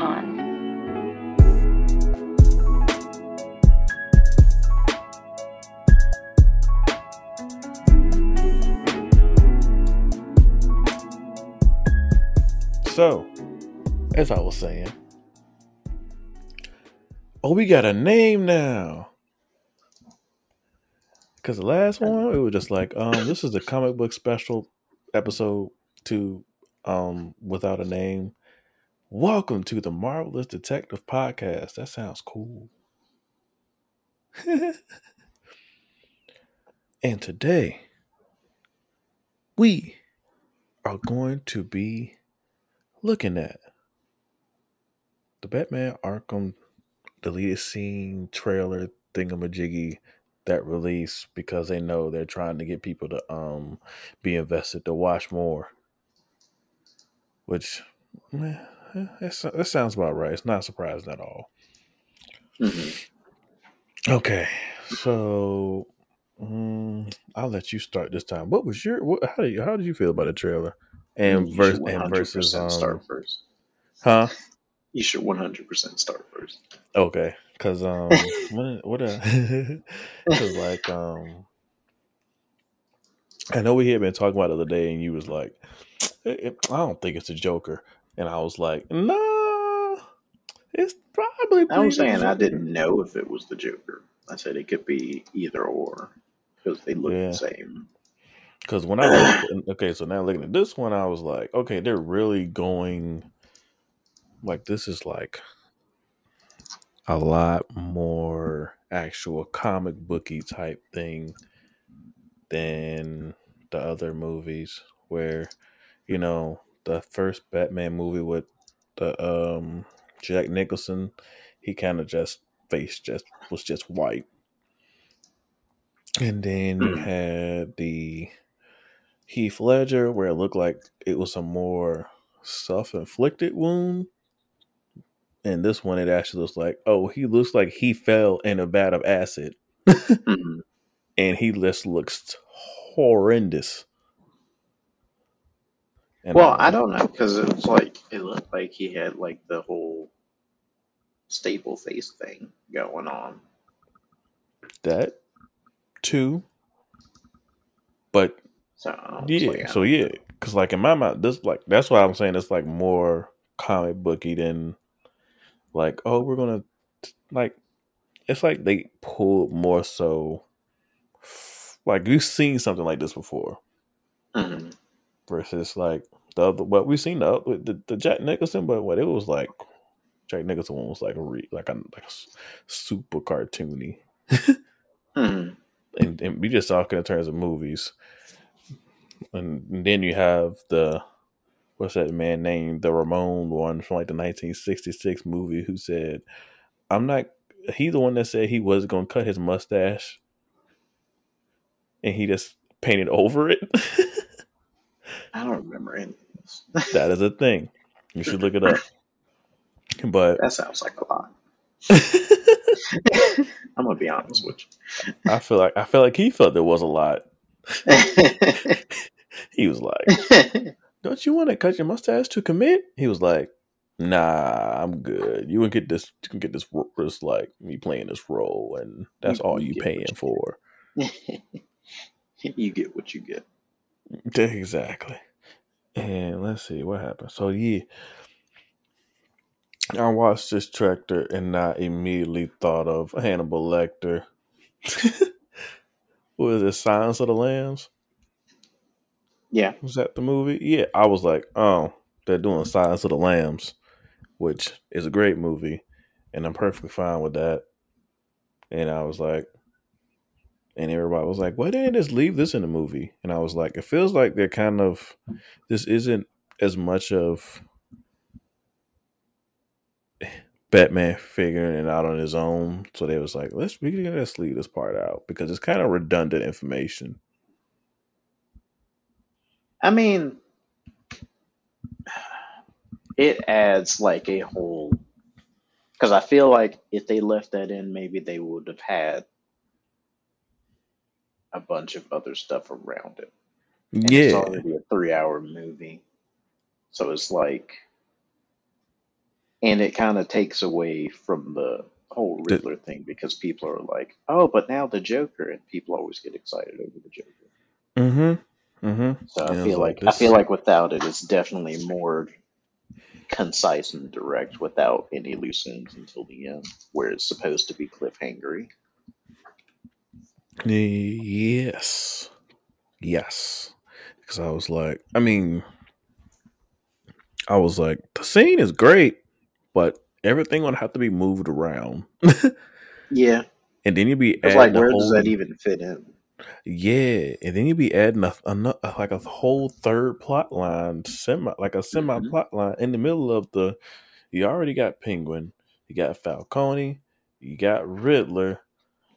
Khan. So, as I was saying, oh, we got a name now. Because the last one, it was just like, this is the comic book special episode to Without a Name. Welcome to the Marvelous Detective Podcast. That sounds cool. And today, we are going to be looking at the Batman Arkham deleted scene trailer thingamajiggy that release because they know they're trying to get people to be invested to watch more. Which, man, that sounds about right. It's not surprising at all. Mm-hmm. Okay, so I'll let you start this time. What was your? How did you feel about the trailer? And versus start first, huh? You should 100% start first. Okay, because because I know we had been talking about it the other day, and you was like, I don't think it's a Joker, and I was like, no, it's probably. I'm saying I didn't know if it was the Joker. I said it could be either or because they look the same. Because when I so now looking at this one, I was like, okay, they're really going. Like, this is like a lot more actual comic booky type thing than the other movies where, you know, the first Batman movie with the Jack Nicholson, he kind of was just white. And then you had the Heath Ledger where it looked like it was a more self-inflicted wound. And this one, it actually looks like, oh, he looks like he fell in a vat of acid. Mm-hmm. And he just looks horrendous. And well, I don't know, because it was like, it looked like he had like the whole staple face thing going on. That too. But so because like in my mind, this like that's why I'm saying it's like more comic booky than. Like, oh, we're going to, like, it's like they pulled more so, like, we've seen something like this before. Mm-hmm. Versus, like, the other, well, we've seen the Jack Nicholson, but what it was like, Jack Nicholson one was like a super cartoony. Mm-hmm. And we just talking in terms of movies. And then you have the, what's that man named the Ramon one from like the 1966 movie who said, I'm not, he's the one that said he wasn't going to cut his mustache and he just painted over it. I don't remember any of this. That is a thing. You should look it up. But that sounds like a lot. I'm going to be honest with you. I feel like he felt there was a lot. He was like, don't you want to cut your mustache to commit? He was like, nah, I'm good. You can get this. You can get this. It's like me playing this role, and that's all you paying for. You get what you get. Exactly. And let's see what happened. So yeah, I watched this tractor, and I immediately thought of Hannibal Lecter. What is it? Silence of the Lambs. Yeah. Was that the movie? Yeah. I was like, oh, they're doing Silence of the Lambs, which is a great movie, and I'm perfectly fine with that. And I was like, and everybody was like, why didn't they just leave this in the movie? And I was like, it feels like they're kind of, this isn't as much of Batman figuring it out on his own. So they was like, let's leave this part out because it's kind of redundant information. I mean, it adds like a whole, because I feel like if they left that in, maybe they would have had a bunch of other stuff around it. And yeah. It's already a 3-hour movie. So it's like, And it kind of takes away from the whole Riddler thing, because people are like, oh, but now the Joker, and people always get excited over the Joker. Mm-hmm. Mm-hmm. So yeah, I feel like without it, it's definitely more concise and direct without any loose ends until the end, where it's supposed to be cliffhangery. Yes. Yes. Because I was like, the scene is great, but everything would have to be moved around. Yeah. And then you'd be adding where does that even fit in? Yeah. And then you'd be adding a whole third plot line, semi mm-hmm. plot line in the middle of you already got Penguin, you got Falcone, you got Riddler,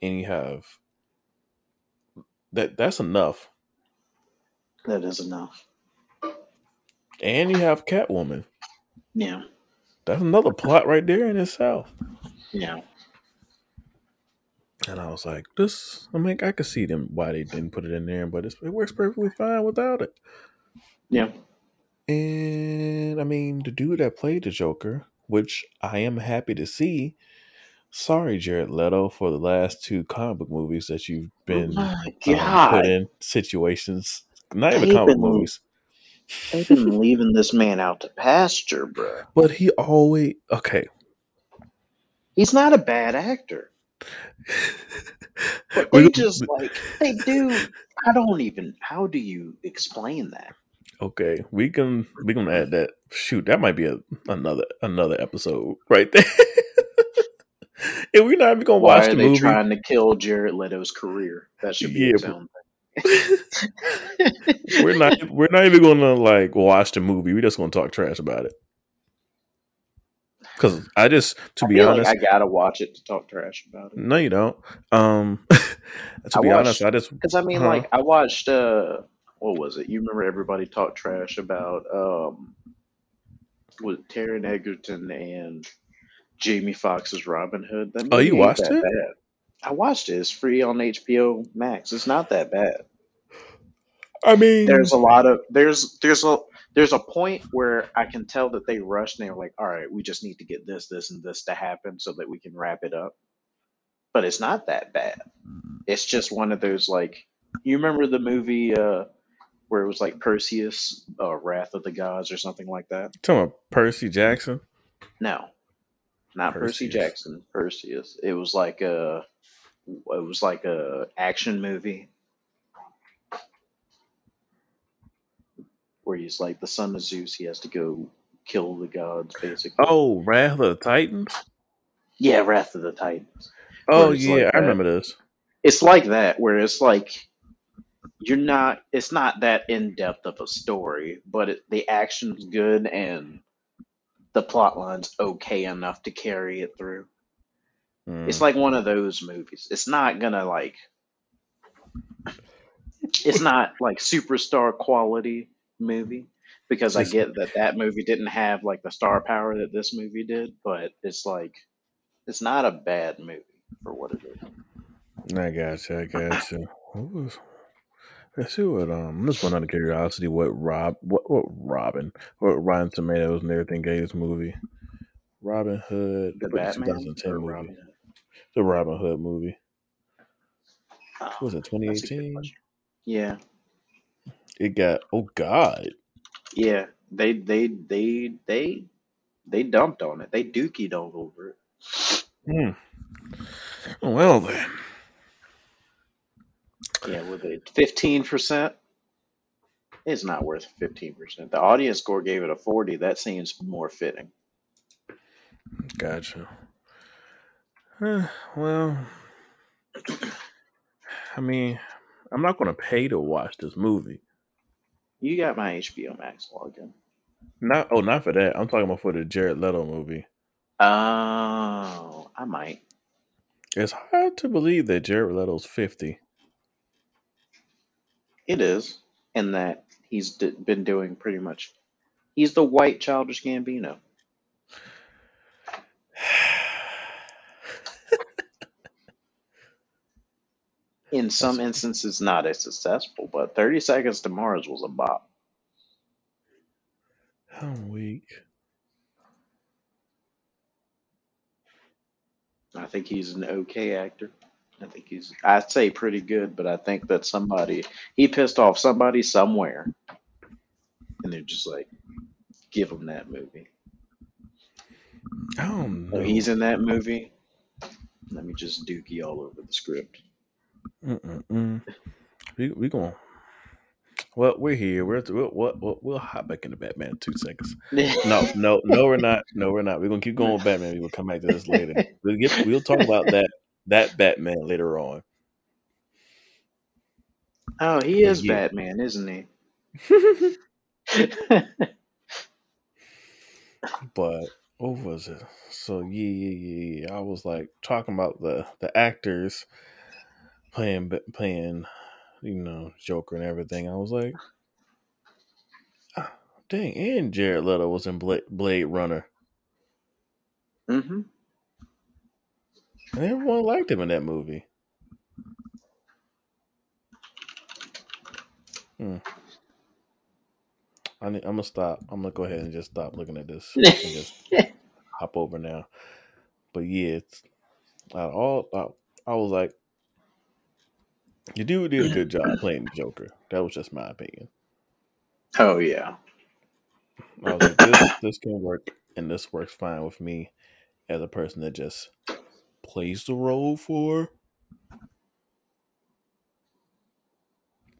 and you have that's enough. That is enough. And you have Catwoman. Yeah. That's another plot right there in itself. Yeah. And I was like, I could see them why they didn't put it in there, but it works perfectly fine without it. Yeah. And, the dude that played the Joker, which I am happy to see. Sorry, Jared Leto, for the last two comic book movies that you've been put in situations. Not even comic movies. They've been leaving this man out to pasture, bro. But he always... Okay. He's not a bad actor. But they just they do... I don't even... How do you explain that? Okay. We can add that. Shoot, that might be another episode right there. And we're not even going to watch the movie. Why are they trying to kill Jared Leto's career? That should be its own thing. We're not even gonna watch the movie. We're just gonna talk trash about it. Because to be honest, I gotta watch it to talk trash about it. No, you don't. I watched. What was it? You remember everybody talked trash about with Taron Egerton and Jamie Foxx's Robin Hood. Oh, you watched it? Bad. I watched it. It's free on HBO Max. It's not that bad. There's a point where I can tell that they rushed and they were like, all right, we just need to get this, this, and this to happen so that we can wrap it up. But it's not that bad. It's just one of those you remember the movie where it was Perseus, Wrath of the Gods or something like that? You're talking about Percy Jackson? No. Not Percy Jackson, Perseus. It was like a action movie where he's the son of Zeus. He has to go kill the gods, basically. Oh, Wrath of the Titans? Yeah, Wrath of the Titans. Oh, yeah, I remember this. It's like that, where it's it's not that in-depth of a story, but the action's good and the plot line's okay enough to carry it through. Mm. It's one of those movies. It's not gonna it's not superstar quality movie, because I get that movie didn't have the star power that this movie did, but it's it's not a bad movie for what it is. I gotcha. Let's see what I'm just going out of curiosity what Rotten Tomatoes and everything gave this movie. Robin Hood, the Batman 2010 movie. The Robin Hood movie. Was it 2018? Yeah. It got Yeah, they dumped on it. They dookied all over it. Well then. Yeah, with a 15%, it's not worth 15%. The audience score gave it a 40. That seems more fitting. Gotcha. I'm not going to pay to watch this movie. You got my HBO Max login. Not for that. I'm talking about for the Jared Leto movie. Oh, I might. It's hard to believe that Jared Leto's 50. It is, and that he's been doing pretty much. He's the white Childish Gambino. In some instances, not as successful, but 30 Seconds to Mars was a bop. I'm weak. I think he's an okay actor. I think he's, I'd say pretty good, but I think that he pissed off somebody somewhere, and they're just like, give him that movie. Oh, no. So he's in that movie. Let me just dookie all over the script. We going. Well, we're here. We'll hop back into Batman in 2 seconds. No, we're not. No, we're not. We're gonna keep going with Batman. We will come back to this later. We'll talk about that Batman later on. Oh, he is Batman, isn't he? But what was it? So yeah. I was like talking about the actors playing, you know, Joker and everything. I was like, oh, dang! And Jared Leto was in Blade Runner. Mm-hmm. And everyone liked him in that movie. I'm gonna stop. I'm gonna go ahead and just stop looking at this and just hop over now. But yeah, it's I was like, the dude did a good job playing the Joker. That was just my opinion. Oh yeah, I was like, this can work, and this works fine with me as a person that just plays the role for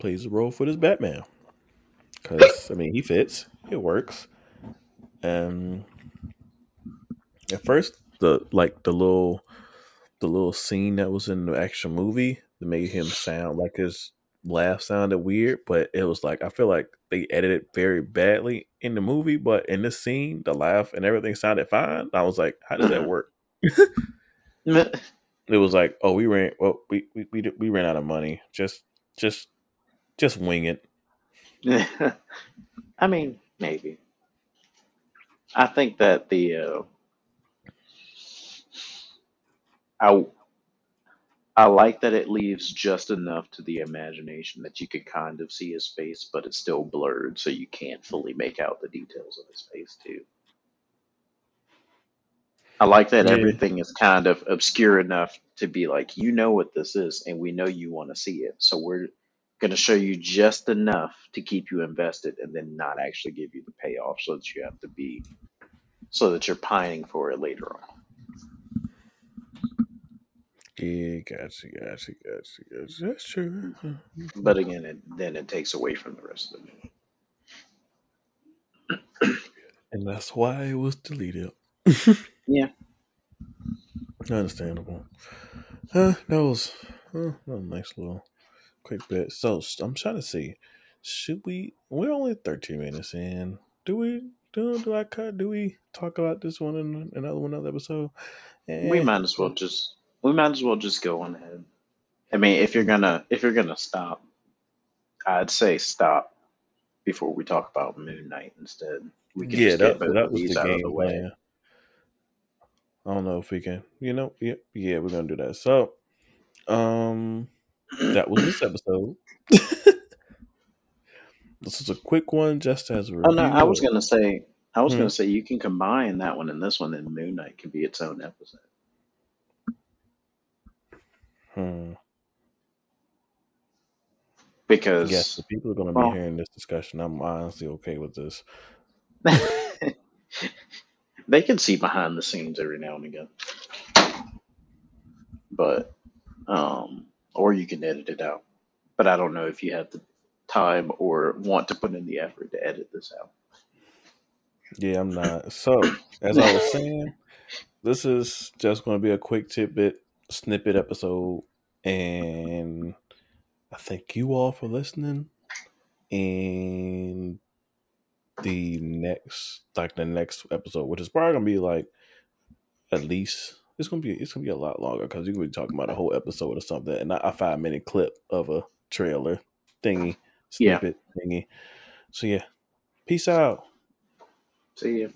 this Batman. Because, I mean, he fits. It works. At first, the little scene that was in the actual movie that made him sound like his laugh sounded weird, but it was like, I feel like they edited it very badly in the movie, but in this scene, the laugh and everything sounded fine. I was like, how does that work? It was like, oh, we ran out of money. Just wing it. I mean, maybe. I think that I like that it leaves just enough to the imagination that you can kind of see his face, but it's still blurred, so you can't fully make out the details of his face too. I like that everything is kind of obscure enough to be like, you know what this is, and we know you want to see it, so we're going to show you just enough to keep you invested and then not actually give you the payoff so that you're pining for it later on. Yeah, gotcha. That's true. But again, it takes away from the rest of the movie. And that's why it was deleted. Yeah. Understandable. That was a nice little quick bit. So I'm trying to see, we're only 13 minutes in. Do we talk about this one in another episode? And we might as well just go on ahead. I mean, if you're gonna stop, I'd say stop before we talk about Moon Knight instead. We can that was the game plan. I don't know if we can, yeah, we're gonna do that. So, that was this episode. This is a quick one, just as we're. Oh no! I was gonna say you can combine that one and this one, and Moon Knight can be its own episode. Because yes, the people are gonna be hearing this discussion. I'm honestly okay with this. They can see behind the scenes every now and again, but or you can edit it out. But I don't know if you have the time or want to put in the effort to edit this out. Yeah, I'm not. So, as I was saying, this is just going to be a quick snippet episode. And I thank you all for listening. And the next episode, which is probably going to be like at least... It's gonna be a lot longer because you're gonna be talking about a whole episode or something, and not a 5-minute clip of a trailer snippet thingy. So yeah, peace out. See ya.